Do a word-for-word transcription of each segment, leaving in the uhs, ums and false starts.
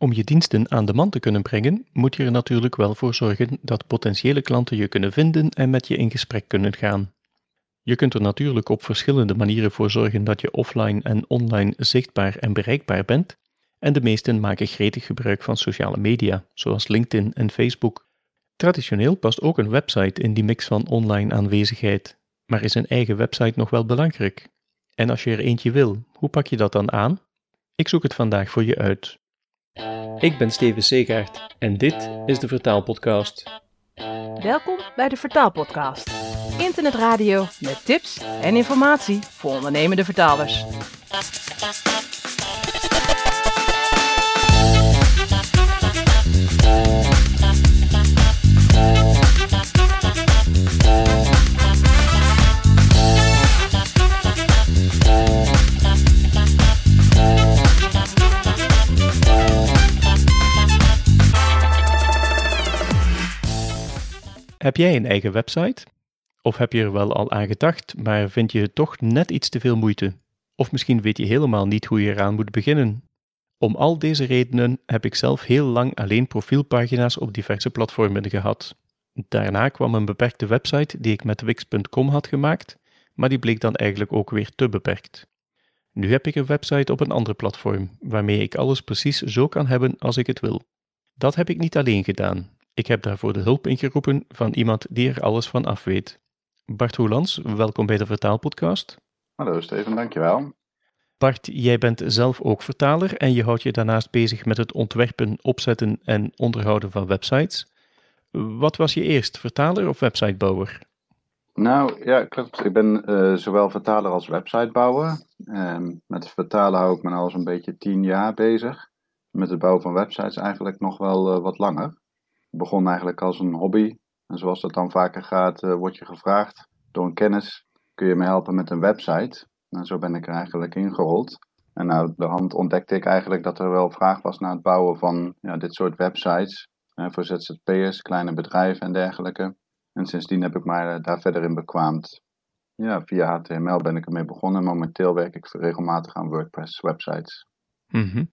Om je diensten aan de man te kunnen brengen, moet je er natuurlijk wel voor zorgen dat potentiële klanten je kunnen vinden en met je in gesprek kunnen gaan. Je kunt er natuurlijk op verschillende manieren voor zorgen dat je offline en online zichtbaar en bereikbaar bent, en de meesten maken gretig gebruik van sociale media, zoals LinkedIn en Facebook. Traditioneel past ook een website in die mix van online aanwezigheid, maar is een eigen website nog wel belangrijk? En als je er eentje wil, hoe pak je dat dan aan? Ik zoek het vandaag voor je uit. Ik ben Steven Seegaard en dit is de Vertaalpodcast. Welkom bij de Vertaalpodcast. Internetradio met tips en informatie voor ondernemende vertalers. Heb jij een eigen website? Of heb je er wel al aan gedacht, maar vind je het toch net iets te veel moeite? Of misschien weet je helemaal niet hoe je eraan moet beginnen? Om al deze redenen heb ik zelf heel lang alleen profielpagina's op diverse platformen gehad. Daarna kwam een beperkte website die ik met Wix punt com had gemaakt, maar die bleek dan eigenlijk ook weer te beperkt. Nu heb ik een website op een ander platform, waarmee ik alles precies zo kan hebben als ik het wil. Dat heb ik niet alleen gedaan. Ik heb daarvoor de hulp ingeroepen van iemand die er alles van af weet. Bart Hoelans, welkom bij de Vertaalpodcast. Hallo Steven, dankjewel. Bart, jij bent zelf ook vertaler en je houdt je daarnaast bezig met het ontwerpen, opzetten en onderhouden van websites. Wat was je eerst, vertaler of websitebouwer? Nou, ja, klopt. Ik ben uh, zowel vertaler als websitebouwer. Uh, met vertalen hou ik me al zo'n beetje tien jaar bezig. Met het bouwen van websites eigenlijk nog wel uh, wat langer. Het begon eigenlijk als een hobby. En zoals dat dan vaker gaat, uh, word je gevraagd door een kennis. Kun je me helpen met een website? En zo ben ik er eigenlijk ingerold. En uit de hand ontdekte ik eigenlijk dat er wel vraag was naar het bouwen van ja, dit soort websites. Uh, voor Z Z P'ers, kleine bedrijven en dergelijke. En sindsdien heb ik mij uh, daar verder in bekwaamd. Ja, via H T M L ben ik ermee begonnen. Momenteel werk ik regelmatig aan WordPress websites. Mm-hmm.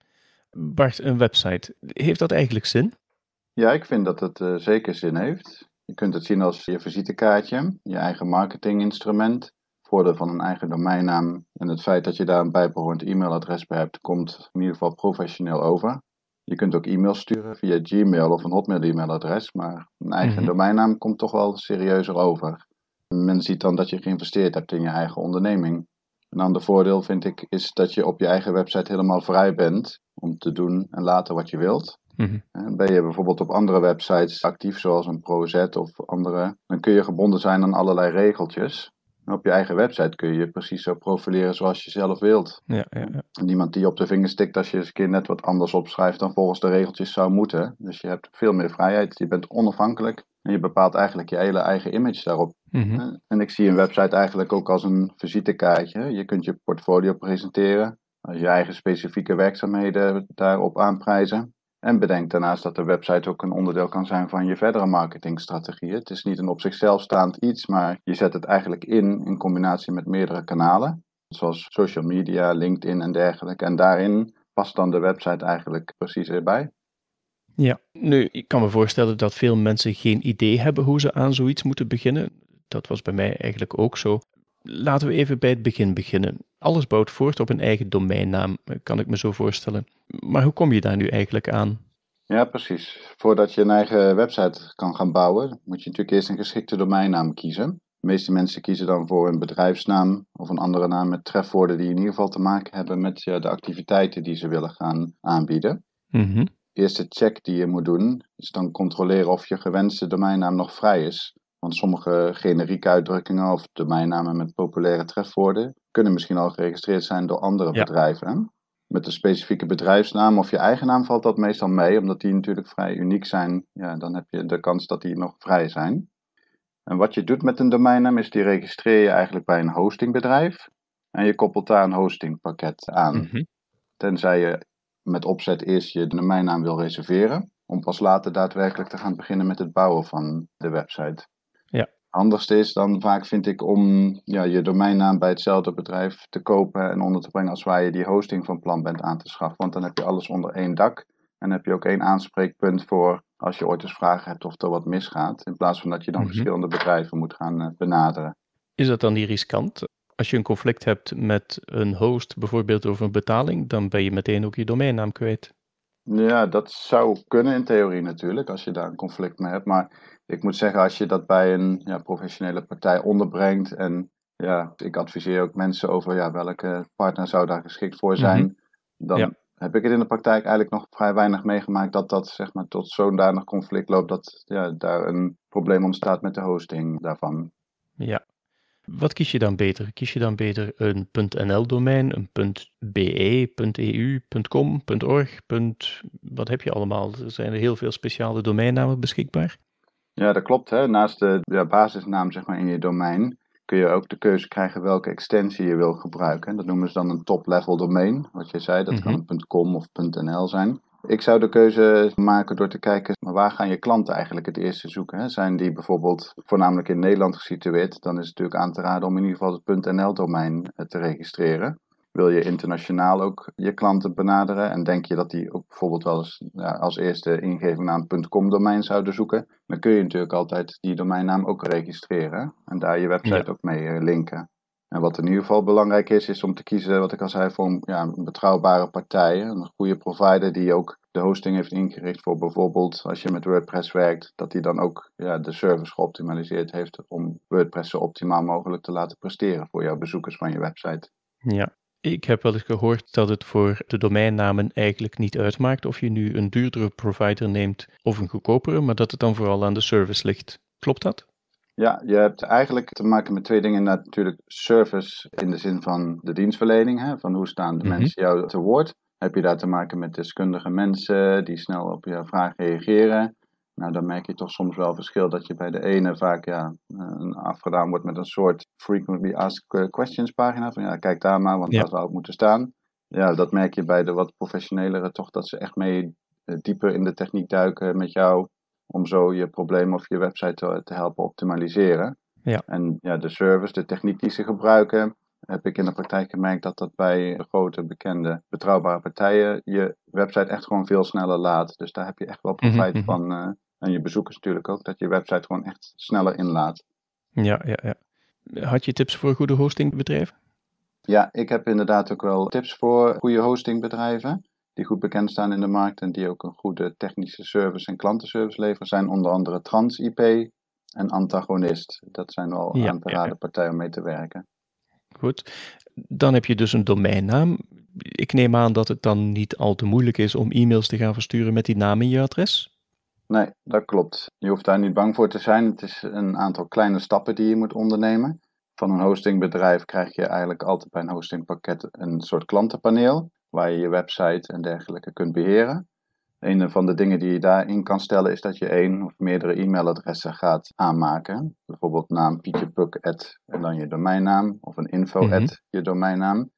Bart, een website. Heeft dat eigenlijk zin? Ja, ik vind dat het uh, zeker zin heeft. Je kunt het zien als je visitekaartje, je eigen marketinginstrument. Voordeel van een eigen domeinnaam en het feit dat je daar een bijbehorend e-mailadres bij hebt, komt in ieder geval professioneel over. Je kunt ook e-mails sturen via Gmail of een Hotmail e-mailadres, maar een eigen mm-hmm. domeinnaam komt toch wel serieuzer over. Men ziet dan dat je geïnvesteerd hebt in je eigen onderneming. Een ander voordeel vind ik is dat je op je eigen website helemaal vrij bent om te doen en laten wat je wilt. Mm-hmm. Ben je bijvoorbeeld op andere websites actief, zoals een ProZ of andere, dan kun je gebonden zijn aan allerlei regeltjes. En op je eigen website kun je je precies zo profileren zoals je zelf wilt. Ja, ja, ja. Niemand die op de vinger stikt als je eens een keer net wat anders opschrijft dan volgens de regeltjes zou moeten. Dus je hebt veel meer vrijheid, je bent onafhankelijk en je bepaalt eigenlijk je hele eigen image daarop. Mm-hmm. En ik zie een website eigenlijk ook als een visitekaartje. Je kunt je portfolio presenteren, je eigen specifieke werkzaamheden daarop aanprijzen. En bedenk daarnaast dat de website ook een onderdeel kan zijn van je verdere marketingstrategie. Het is niet een op zichzelf staand iets, maar je zet het eigenlijk in in combinatie met meerdere kanalen. Zoals social media, LinkedIn en dergelijke. En daarin past dan de website eigenlijk precies erbij. Ja, nu, ik kan me voorstellen dat veel mensen geen idee hebben hoe ze aan zoiets moeten beginnen. Dat was bij mij eigenlijk ook zo. Laten we even bij het begin beginnen. Alles bouwt voort op een eigen domeinnaam, kan ik me zo voorstellen. Maar hoe kom je daar nu eigenlijk aan? Ja, precies. Voordat je een eigen website kan gaan bouwen, moet je natuurlijk eerst een geschikte domeinnaam kiezen. De meeste mensen kiezen dan voor een bedrijfsnaam of een andere naam met trefwoorden die in ieder geval te maken hebben met de activiteiten die ze willen gaan aanbieden. Mm-hmm. De eerste check die je moet doen is dan controleren of je gewenste domeinnaam nog vrij is. Want sommige generieke uitdrukkingen of domeinnamen met populaire trefwoorden kunnen misschien al geregistreerd zijn door andere ja. bedrijven. Met een specifieke bedrijfsnaam of je eigen naam valt dat meestal mee, omdat die natuurlijk vrij uniek zijn. Ja, dan heb je de kans dat die nog vrij zijn. En wat je doet met een domeinnaam is die registreer je eigenlijk bij een hostingbedrijf. En je koppelt daar een hostingpakket aan. Mm-hmm. Tenzij je met opzet eerst je domeinnaam wil reserveren, om pas later daadwerkelijk te gaan beginnen met het bouwen van de website. Anders is dan vaak vind ik om ja, je domeinnaam bij hetzelfde bedrijf te kopen en onder te brengen als waar je die hosting van plan bent aan te schaffen. Want dan heb je alles onder één dak En dan heb je ook één aanspreekpunt voor als je ooit eens vragen hebt of er wat misgaat. In plaats van dat je dan mm-hmm. verschillende bedrijven moet gaan benaderen. Is dat dan niet riskant? Als je een conflict hebt met een host, bijvoorbeeld over een betaling, dan ben je meteen ook je domeinnaam kwijt. Ja, dat zou kunnen in theorie natuurlijk, als je daar een conflict mee hebt. Maar ik moet zeggen, als je dat bij een ja, professionele partij onderbrengt. En ja, ik adviseer ook mensen over ja, welke partner zou daar geschikt voor zijn. Mm-hmm. Dan ja. heb ik het in de praktijk eigenlijk nog vrij weinig meegemaakt. Dat dat zeg maar tot zo'n danig conflict loopt dat ja, daar een probleem ontstaat met de hosting daarvan. Ja. Wat kies je dan beter? Kies je dan beter een .nl-domein, een .be, .eu, .com, .org, wat heb je allemaal? Er zijn er heel veel speciale domeinnamen beschikbaar. Ja, dat klopt. Hè? Naast de, de basisnaam zeg maar, in je domein kun je ook de keuze krijgen welke extensie je wil gebruiken. Dat noemen ze dan een top-level domein. Wat je zei, dat mm-hmm. kan .com of .nl zijn. Ik zou de keuze maken door te kijken, maar waar gaan je klanten eigenlijk het eerste zoeken? Hè? Zijn die bijvoorbeeld voornamelijk in Nederland gesitueerd? Dan is het natuurlijk aan te raden om in ieder geval het .nl-domein te registreren. Wil je internationaal ook je klanten benaderen? En denk je dat die ook bijvoorbeeld wel eens ja, als eerste ingeving naar een .com-domein zouden zoeken? Dan kun je natuurlijk altijd die domeinnaam ook registreren en daar je website ja. ook mee linken. En wat in ieder geval belangrijk is, is om te kiezen, wat ik al zei, voor ja, een betrouwbare partij. Een goede provider die ook de hosting heeft ingericht voor bijvoorbeeld, als je met WordPress werkt, dat die dan ook ja, de service geoptimaliseerd heeft om WordPress zo optimaal mogelijk te laten presteren voor jouw bezoekers van je website. Ja, ik heb wel eens gehoord dat het voor de domeinnamen eigenlijk niet uitmaakt of je nu een duurdere provider neemt of een goedkopere, maar dat het dan vooral aan de service ligt. Klopt dat? Ja, je hebt eigenlijk te maken met twee dingen. Natuurlijk service in de zin van de dienstverlening. Hè? Van hoe staan de mm-hmm. mensen jou te woord. Heb je daar te maken met deskundige mensen die snel op jouw vraag reageren. Nou, dan merk je toch soms wel verschil dat je bij de ene vaak ja, afgedaan wordt met een soort frequently asked questions pagina. Van ja, kijk daar maar, want ja. dat zou ook moeten staan. Ja, dat merk je bij de wat professionelere toch dat ze echt mee dieper in de techniek duiken met jou. Om zo je probleem of je website te, te helpen optimaliseren. Ja. En ja, de service, de techniek die ze gebruiken, heb ik in de praktijk gemerkt dat dat bij grote, bekende, betrouwbare partijen je website echt gewoon veel sneller laat. Dus daar heb je echt wel profijt mm-hmm. van. Uh, en je bezoekers natuurlijk ook, dat je website gewoon echt sneller inlaat. Ja, ja, ja. Had je tips voor goede hostingbedrijven? Ja, ik heb inderdaad ook wel tips voor goede hostingbedrijven. Die goed bekend staan in de markt en die ook een goede technische service en klantenservice leveren, zijn onder andere Trans-I P en Antagonist. Dat zijn wel ja, aan te raden ja. partijen om mee te werken. Goed, dan heb je dus een domeinnaam. Ik neem aan dat het dan niet al te moeilijk is om e-mails te gaan versturen met die naam in je adres? Nee, dat klopt. Je hoeft daar niet bang voor te zijn. Het is een aantal kleine stappen die je moet ondernemen. Van een hostingbedrijf krijg je eigenlijk altijd bij een hostingpakket een soort klantenpaneel, waar je je website en dergelijke kunt beheren. Een van de dingen die je daarin kan stellen is dat je één of meerdere e-mailadressen gaat aanmaken. Bijvoorbeeld naam pietjepuk at en dan je domeinnaam of een info at mm-hmm. je domeinnaam.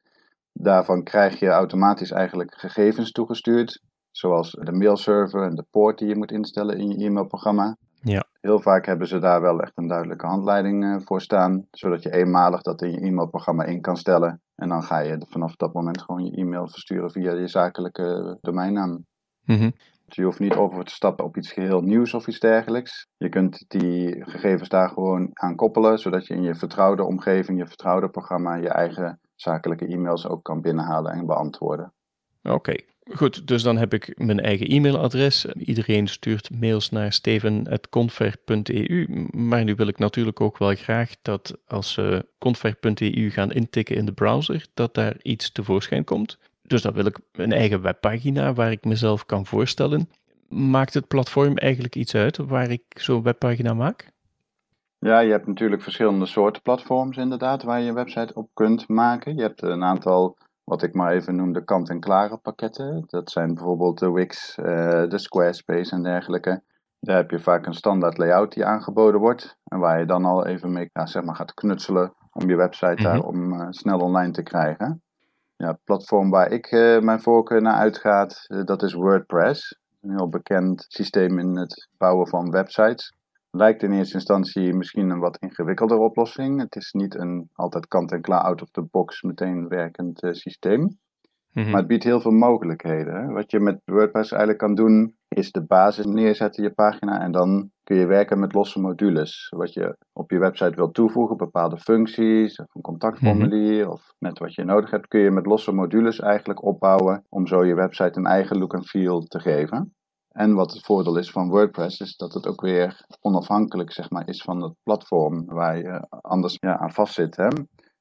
Daarvan krijg je automatisch eigenlijk gegevens toegestuurd, zoals de mailserver en de poort die je moet instellen in je e-mailprogramma. Ja. Heel vaak hebben ze daar wel echt een duidelijke handleiding voor staan, zodat je eenmalig dat in je e-mailprogramma in kan stellen. En dan ga je vanaf dat moment gewoon je e-mail versturen via je zakelijke domeinnaam. Mm-hmm. Dus je hoeft niet over te stappen op iets geheel nieuws of iets dergelijks. Je kunt die gegevens daar gewoon aan koppelen, zodat je in je vertrouwde omgeving, je vertrouwde programma, je eigen zakelijke e-mails ook kan binnenhalen en beantwoorden. Oké. Okay. Goed, dus dan heb ik mijn eigen e-mailadres. Iedereen stuurt mails naar steven at confer punt e u. Maar nu wil ik natuurlijk ook wel graag dat als ze confer punt e u gaan intikken in de browser, dat daar iets tevoorschijn komt. Dus dan wil ik een eigen webpagina waar ik mezelf kan voorstellen. Maakt het platform eigenlijk iets uit waar ik zo'n webpagina maak? Ja, je hebt natuurlijk verschillende soorten platforms inderdaad waar je een website op kunt maken. Je hebt een aantal, wat ik maar even noemde, kant-en-klare pakketten. Dat zijn bijvoorbeeld de Wix, uh, de Squarespace en dergelijke. Daar heb je vaak een standaard layout die aangeboden wordt. En waar je dan al even mee nou, zeg maar, gaat knutselen om je website mm-hmm. daar om uh, snel online te krijgen. Ja, het platform waar ik uh, mijn voorkeur naar uitgaat, uh, dat is WordPress. Een heel bekend systeem in het bouwen van websites. Lijkt in eerste instantie misschien een wat ingewikkeldere oplossing. Het is niet een altijd kant-en-klaar, out-of-the-box, meteen werkend uh, systeem. Mm-hmm. Maar het biedt heel veel mogelijkheden. Hè? Wat je met WordPress eigenlijk kan doen, is de basis neerzetten, je pagina. En dan kun je werken met losse modules. Wat je op je website wilt toevoegen, bepaalde functies, of een contactformulier, mm-hmm. of net wat je nodig hebt, kun je met losse modules eigenlijk opbouwen om zo je website een eigen look en feel te geven. En wat het voordeel is van WordPress, is dat het ook weer onafhankelijk zeg maar, is van het platform waar je anders ja, aan vast zit. Hè?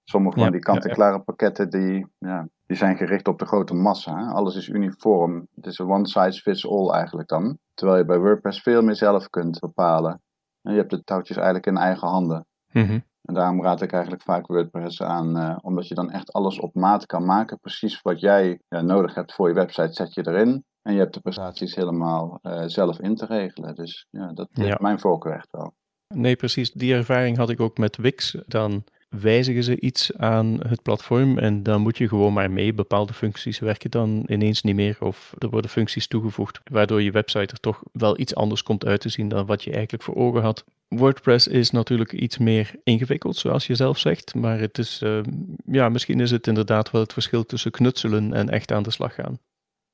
Sommige ja, van die kant-en-klare ja, ja. pakketten die, ja, die zijn gericht op de grote massa. Hè? Alles is uniform. Het is een one size fits all eigenlijk dan. Terwijl je bij WordPress veel meer zelf kunt bepalen. En je hebt de touwtjes eigenlijk in eigen handen. Mm-hmm. En daarom raad ik eigenlijk vaak WordPress aan. Uh, omdat je dan echt alles op maat kan maken. Precies wat jij ja, nodig hebt voor je website zet je erin. En je hebt de prestaties helemaal uh, zelf in te regelen. Dus ja, dat is ja. mijn voorkeur echt wel. Nee, precies. Die ervaring had ik ook met Wix. Dan wijzigen ze iets aan het platform en dan moet je gewoon maar mee. Bepaalde functies werken dan ineens niet meer of er worden functies toegevoegd, waardoor je website er toch wel iets anders komt uit te zien dan wat je eigenlijk voor ogen had. WordPress is natuurlijk iets meer ingewikkeld, zoals je zelf zegt, maar het is, uh, ja, misschien is het inderdaad wel het verschil tussen knutselen en echt aan de slag gaan.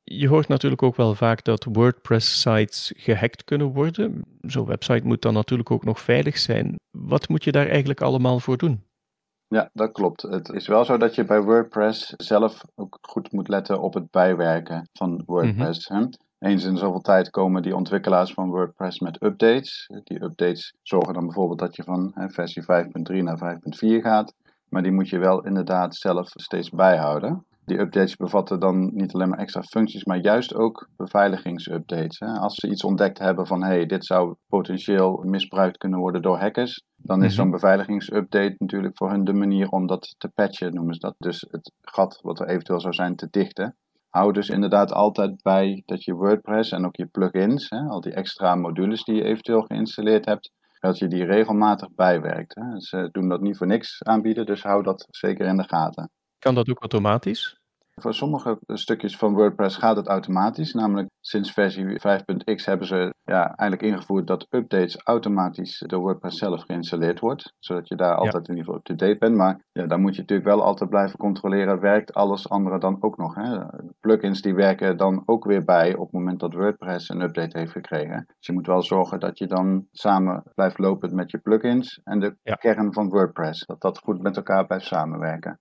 Je hoort natuurlijk ook wel vaak dat WordPress-sites gehackt kunnen worden. Zo'n website moet dan natuurlijk ook nog veilig zijn. Wat moet je daar eigenlijk allemaal voor doen? Ja, dat klopt. Het is wel zo dat je bij WordPress zelf ook goed moet letten op het bijwerken van WordPress. Mm-hmm. Hè? Eens in zoveel tijd komen die ontwikkelaars van WordPress met updates. Die updates zorgen dan bijvoorbeeld dat je van hè, versie vijf punt drie naar vijf punt vier gaat. Maar die moet je wel inderdaad zelf steeds bijhouden. Die updates bevatten dan niet alleen maar extra functies, maar juist ook beveiligingsupdates. Hè? Als ze iets ontdekt hebben van, hé, hey, dit zou potentieel misbruikt kunnen worden door hackers, dan is zo'n beveiligingsupdate natuurlijk voor hun de manier om dat te patchen, noemen ze dat. Dus het gat wat er eventueel zou zijn te dichten. Hou dus inderdaad altijd bij dat je WordPress en ook je plugins, hè, al die extra modules die je eventueel geïnstalleerd hebt, dat je die regelmatig bijwerkt. Hè? Ze doen dat niet voor niks aanbieden, dus hou dat zeker in de gaten. Kan dat ook automatisch? Voor sommige stukjes van WordPress gaat het automatisch. Namelijk sinds versie vijf punt x hebben ze ja, eigenlijk ingevoerd dat updates automatisch door WordPress zelf geïnstalleerd wordt. Zodat je daar altijd ja. in ieder geval up-to-date bent. Maar ja, dan moet je natuurlijk wel altijd blijven controleren. Werkt alles andere dan ook nog? Hè? Plugins die werken dan ook weer bij op het moment dat WordPress een update heeft gekregen. Dus je moet wel zorgen dat je dan samen blijft lopen met je plugins en de ja. kern van WordPress. Dat dat goed met elkaar blijft samenwerken.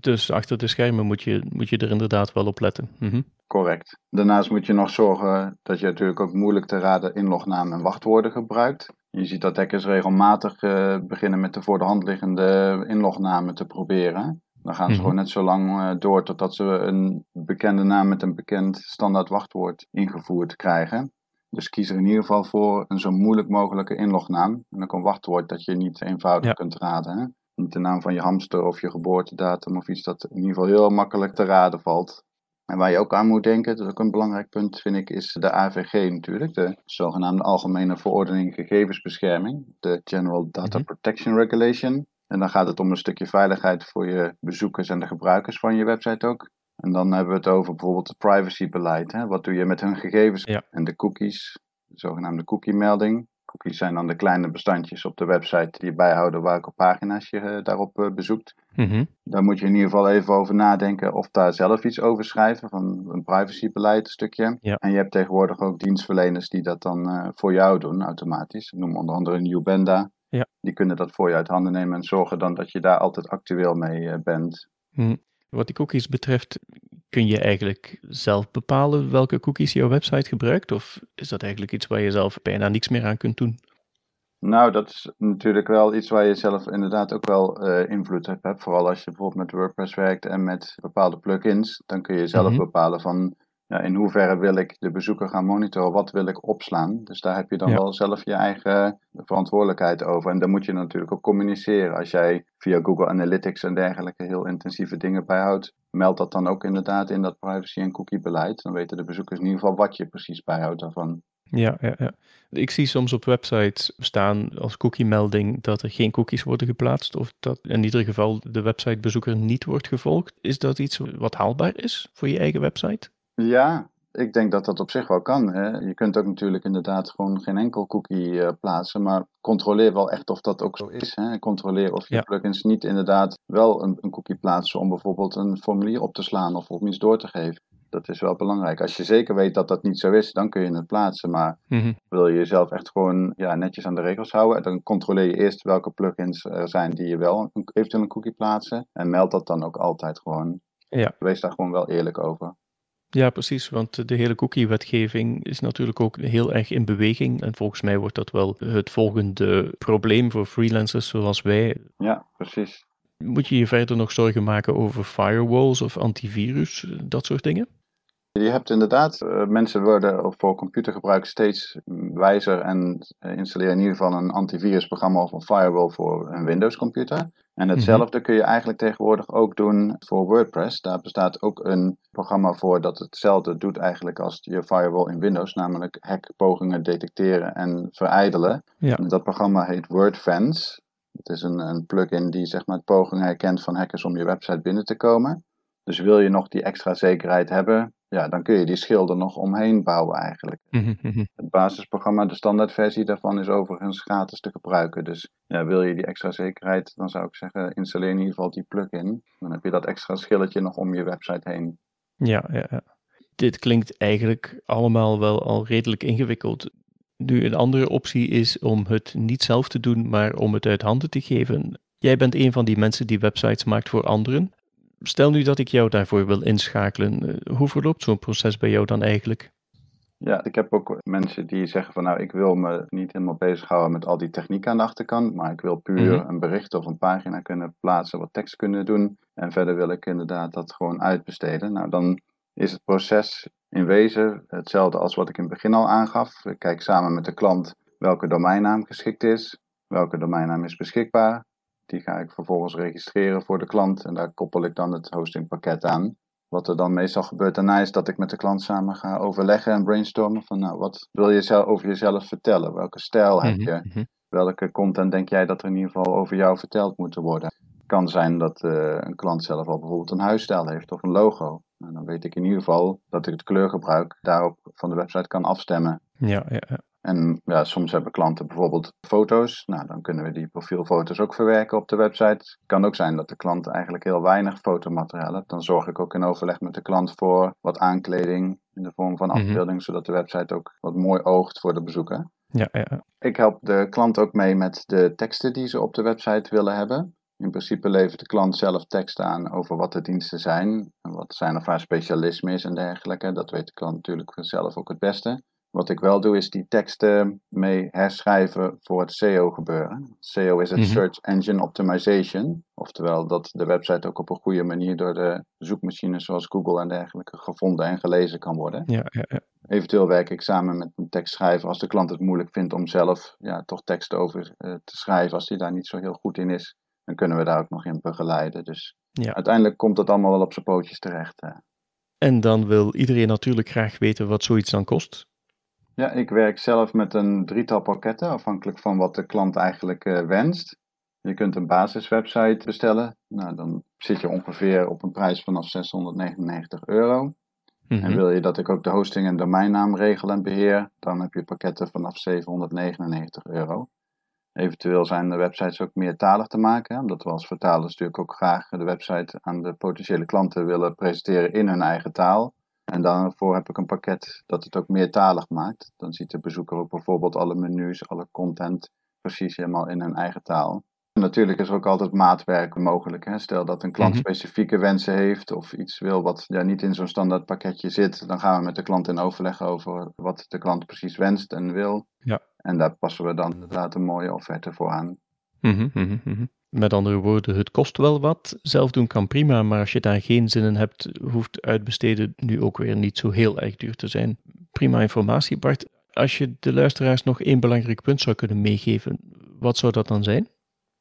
Dus achter de schermen moet je, moet je er inderdaad wel op letten. Mm-hmm. Correct. Daarnaast moet je nog zorgen dat je natuurlijk ook moeilijk te raden inlognamen en wachtwoorden gebruikt. Je ziet dat hackers regelmatig uh, beginnen met de voor de hand liggende inlognamen te proberen. Dan gaan ze mm-hmm. gewoon net zo lang uh, door totdat ze een bekende naam met een bekend standaard wachtwoord ingevoerd krijgen. Dus kies er in ieder geval voor een zo moeilijk mogelijke inlognaam. En ook een wachtwoord dat je niet eenvoudig ja. kunt raden, hè? Niet de naam van je hamster of je geboortedatum of iets dat in ieder geval heel makkelijk te raden valt. En waar je ook aan moet denken, dat is ook een belangrijk punt vind ik, is de A V G natuurlijk. De zogenaamde Algemene Verordening Gegevensbescherming, de General Data mm-hmm. Protection Regulation. En dan gaat het om een stukje veiligheid voor je bezoekers en de gebruikers van je website ook. En dan hebben we het over bijvoorbeeld het privacybeleid. Hè? Wat doe je met hun gegevens ja. en de cookies, de zogenaamde cookie-melding. Cookies zijn dan de kleine bestandjes op de website die bijhouden welke pagina's je uh, daarop uh, bezoekt. Mm-hmm. Daar moet je in ieder geval even over nadenken of daar zelf iets over schrijven, van een privacybeleid stukje. Ja. En je hebt tegenwoordig ook dienstverleners die dat dan uh, voor jou doen automatisch. Ik noem onder andere een U-Benda. Ja. Die kunnen dat voor je uit handen nemen en zorgen dan dat je daar altijd actueel mee uh, bent. Mm. Wat die cookies betreft, kun je eigenlijk zelf bepalen welke cookies jouw website gebruikt? Of is dat eigenlijk iets waar je zelf bijna niks meer aan kunt doen? Nou, dat is natuurlijk wel iets waar je zelf inderdaad ook wel uh, invloed op hebt. Vooral als je bijvoorbeeld met WordPress werkt en met bepaalde plugins. Dan kun je zelf mm-hmm. bepalen van ja, in hoeverre wil ik de bezoeker gaan monitoren. Wat wil ik opslaan? Dus daar heb je dan ja. wel zelf je eigen verantwoordelijkheid over. En dan moet je natuurlijk ook communiceren. Als jij via Google Analytics en dergelijke heel intensieve dingen bijhoudt. Meld dat dan ook inderdaad in dat privacy- en cookiebeleid. Dan weten de bezoekers in ieder geval wat je precies bijhoudt daarvan. Ja, ja, ja. Ik zie soms op websites staan als cookiemelding dat er geen cookies worden geplaatst. Of dat in ieder geval de websitebezoeker niet wordt gevolgd. Is dat iets wat haalbaar is voor je eigen website? Ja, Ik denk dat dat op zich wel kan. Hè? Je kunt ook natuurlijk inderdaad gewoon geen enkel cookie uh, plaatsen. Maar controleer wel echt of dat ook zo is. Hè? Controleer of je ja. plugins niet inderdaad wel een, een cookie plaatsen om bijvoorbeeld een formulier op te slaan of om iets door te geven. Dat is wel belangrijk. Als je zeker weet dat dat niet zo is, dan kun je het plaatsen. Maar mm-hmm. wil je jezelf echt gewoon ja, netjes aan de regels houden, dan controleer je eerst welke plugins er zijn die je wel een, eventueel een cookie plaatsen. En meld dat dan ook altijd gewoon. Ja. Wees daar gewoon wel eerlijk over. Ja, precies, want de hele cookie-wetgeving is natuurlijk ook heel erg in beweging. En volgens mij wordt dat wel het volgende probleem voor freelancers zoals wij. Ja, precies. Moet je je verder nog zorgen maken over firewalls of antivirus, dat soort dingen? Je hebt inderdaad, uh, mensen worden voor computergebruik steeds wijzer en installeren in ieder geval een antivirusprogramma of een firewall voor een Windows-computer. En hetzelfde mm-hmm. kun je eigenlijk tegenwoordig ook doen voor WordPress. Daar bestaat ook een programma voor dat hetzelfde doet eigenlijk als je firewall in Windows, namelijk hackpogingen detecteren en verijdelen. Ja. En dat programma heet Wordfence. Het is een, een plugin die zeg maar pogingen herkent van hackers om je website binnen te komen. Dus wil je nog die extra zekerheid hebben, ja, dan kun je die schilder nog omheen bouwen eigenlijk. Mm-hmm. Het basisprogramma, de standaardversie daarvan is overigens gratis te gebruiken. Dus ja, wil je die extra zekerheid, dan zou ik zeggen installeer in ieder geval die plugin. Dan heb je dat extra schilletje nog om je website heen. Ja, ja, ja. Dit klinkt eigenlijk allemaal wel al redelijk ingewikkeld. Nu een andere optie is om het niet zelf te doen, maar om het uit handen te geven. Jij bent een van die mensen die websites maakt voor anderen. Stel nu dat ik jou daarvoor wil inschakelen. Hoe verloopt zo'n proces bij jou dan eigenlijk? Ja, ik heb ook mensen die zeggen van nou, ik wil me niet helemaal bezighouden met al die techniek aan de achterkant, maar ik wil puur mm-hmm. een bericht of een pagina kunnen plaatsen, wat tekst kunnen doen. En verder wil ik inderdaad dat gewoon uitbesteden. Nou, dan is het proces in wezen hetzelfde als wat ik in het begin al aangaf. Ik kijk samen met de klant welke domeinnaam geschikt is, welke domeinnaam is beschikbaar. Die ga ik vervolgens registreren voor de klant en daar koppel ik dan het hostingpakket aan. Wat er dan meestal gebeurt daarna is dat ik met de klant samen ga overleggen en brainstormen van nou, wat wil je zelf over jezelf vertellen? Welke stijl heb je? Mm-hmm. Welke content denk jij dat er in ieder geval over jou verteld moet worden? Het kan zijn dat uh, een klant zelf al bijvoorbeeld een huisstijl heeft of een logo. En dan weet ik in ieder geval dat ik het kleurgebruik daarop van de website kan afstemmen. Ja, ja, ja. En ja, soms hebben klanten bijvoorbeeld foto's. Nou, dan kunnen we die profielfoto's ook verwerken op de website. Het kan ook zijn dat de klant eigenlijk heel weinig fotomateriaal heeft. Dan zorg ik ook in overleg met de klant voor wat aankleding in de vorm van afbeelding, mm-hmm. zodat de website ook wat mooi oogt voor de bezoeker. Ja, ja. Ik help de klant ook mee met de teksten die ze op de website willen hebben. In principe levert de klant zelf tekst aan over wat de diensten zijn, en wat zijn of haar specialisme is en dergelijke. Dat weet de klant natuurlijk zelf ook het beste. Wat ik wel doe, is die teksten mee herschrijven voor het S E O-gebeuren. S E O is het mm-hmm. Search Engine Optimization. Oftewel dat de website ook op een goede manier door de zoekmachines zoals Google en dergelijke gevonden en gelezen kan worden. Ja, ja, ja. Eventueel werk ik samen met een tekstschrijver als de klant het moeilijk vindt om zelf ja, toch tekst over uh, te schrijven. Als die daar niet zo heel goed in is, dan kunnen we daar ook nog in begeleiden. Dus ja. uiteindelijk komt dat allemaal wel op zijn pootjes terecht. Uh. En dan wil iedereen natuurlijk graag weten wat zoiets dan kost. Ja, ik werk zelf met een drietal pakketten, afhankelijk van wat de klant eigenlijk uh, wenst. Je kunt een basiswebsite bestellen. Nou, dan zit je ongeveer op een prijs vanaf zeshonderdnegenennegentig euro. Mm-hmm. En wil je dat ik ook de hosting en domeinnaam regel en beheer, dan heb je pakketten vanaf zevenhonderdnegenennegentig euro. Eventueel zijn de websites ook meertalig te maken, hè, omdat we als vertalers natuurlijk ook graag de website aan de potentiële klanten willen presenteren in hun eigen taal. En daarvoor heb ik een pakket dat het ook meertalig maakt. Dan ziet de bezoeker ook bijvoorbeeld alle menus, alle content precies helemaal in hun eigen taal. En natuurlijk is er ook altijd maatwerk mogelijk. Hè? Stel dat een klant specifieke wensen heeft of iets wil wat ja, niet in zo'n standaard pakketje zit. Dan gaan we met de klant in overleg over wat de klant precies wenst en wil. Ja. En daar passen we dan inderdaad een mooie offerte voor aan. Mm-hmm, mm-hmm. Met andere woorden, het kost wel wat. Zelf doen kan prima, maar als je daar geen zin in hebt, hoeft uitbesteden nu ook weer niet zo heel erg duur te zijn. Prima informatie, Bart. Als je de luisteraars nog één belangrijk punt zou kunnen meegeven, wat zou dat dan zijn?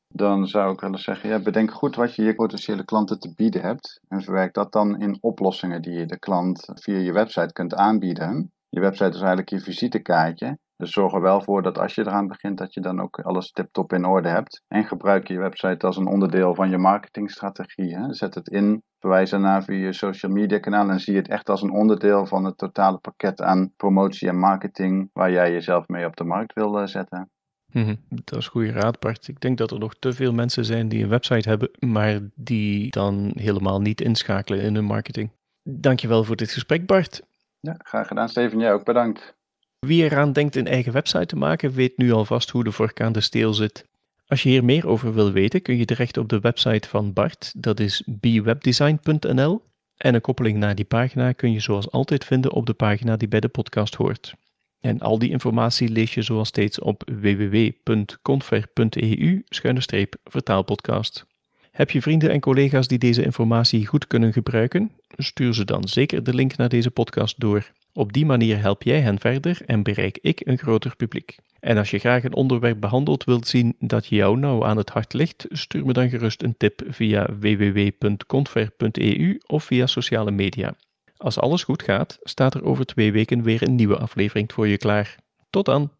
Dan zou ik wel eens zeggen, ja, bedenk goed wat je je potentiële klanten te bieden hebt en verwerk dat dan in oplossingen die je de klant via je website kunt aanbieden. Je website is eigenlijk je visitekaartje. Dus zorg er wel voor dat als je eraan begint, dat je dan ook alles tip-top in orde hebt. En gebruik je website als een onderdeel van je marketingstrategie. Hè? Zet het in, verwijs ernaar via je social media kanaal en zie het echt als een onderdeel van het totale pakket aan promotie en marketing waar jij jezelf mee op de markt wil zetten. Mm-hmm. Dat is goede raad, Bart. Ik denk dat er nog te veel mensen zijn die een website hebben, maar die dan helemaal niet inschakelen in hun marketing. Dankjewel voor dit gesprek, Bart. Ja, graag gedaan, Steven. Jij ook bedankt. Wie eraan denkt een eigen website te maken, weet nu alvast hoe de vork aan de steel zit. Als je hier meer over wil weten, kun je terecht op de website van Bart, dat is b w e b design punt n l. En een koppeling naar die pagina kun je zoals altijd vinden op de pagina die bij de podcast hoort. En al die informatie lees je zoals steeds op w w w punt confer punt e u vertaalpodcast. Heb je vrienden en collega's die deze informatie goed kunnen gebruiken? Stuur ze dan zeker de link naar deze podcast door. Op die manier help jij hen verder en bereik ik een groter publiek. En als je graag een onderwerp behandeld wilt zien dat jou nou aan het hart ligt, stuur me dan gerust een tip via w w w punt confer punt e u of via sociale media. Als alles goed gaat, staat er over twee weken weer een nieuwe aflevering voor je klaar. Tot dan!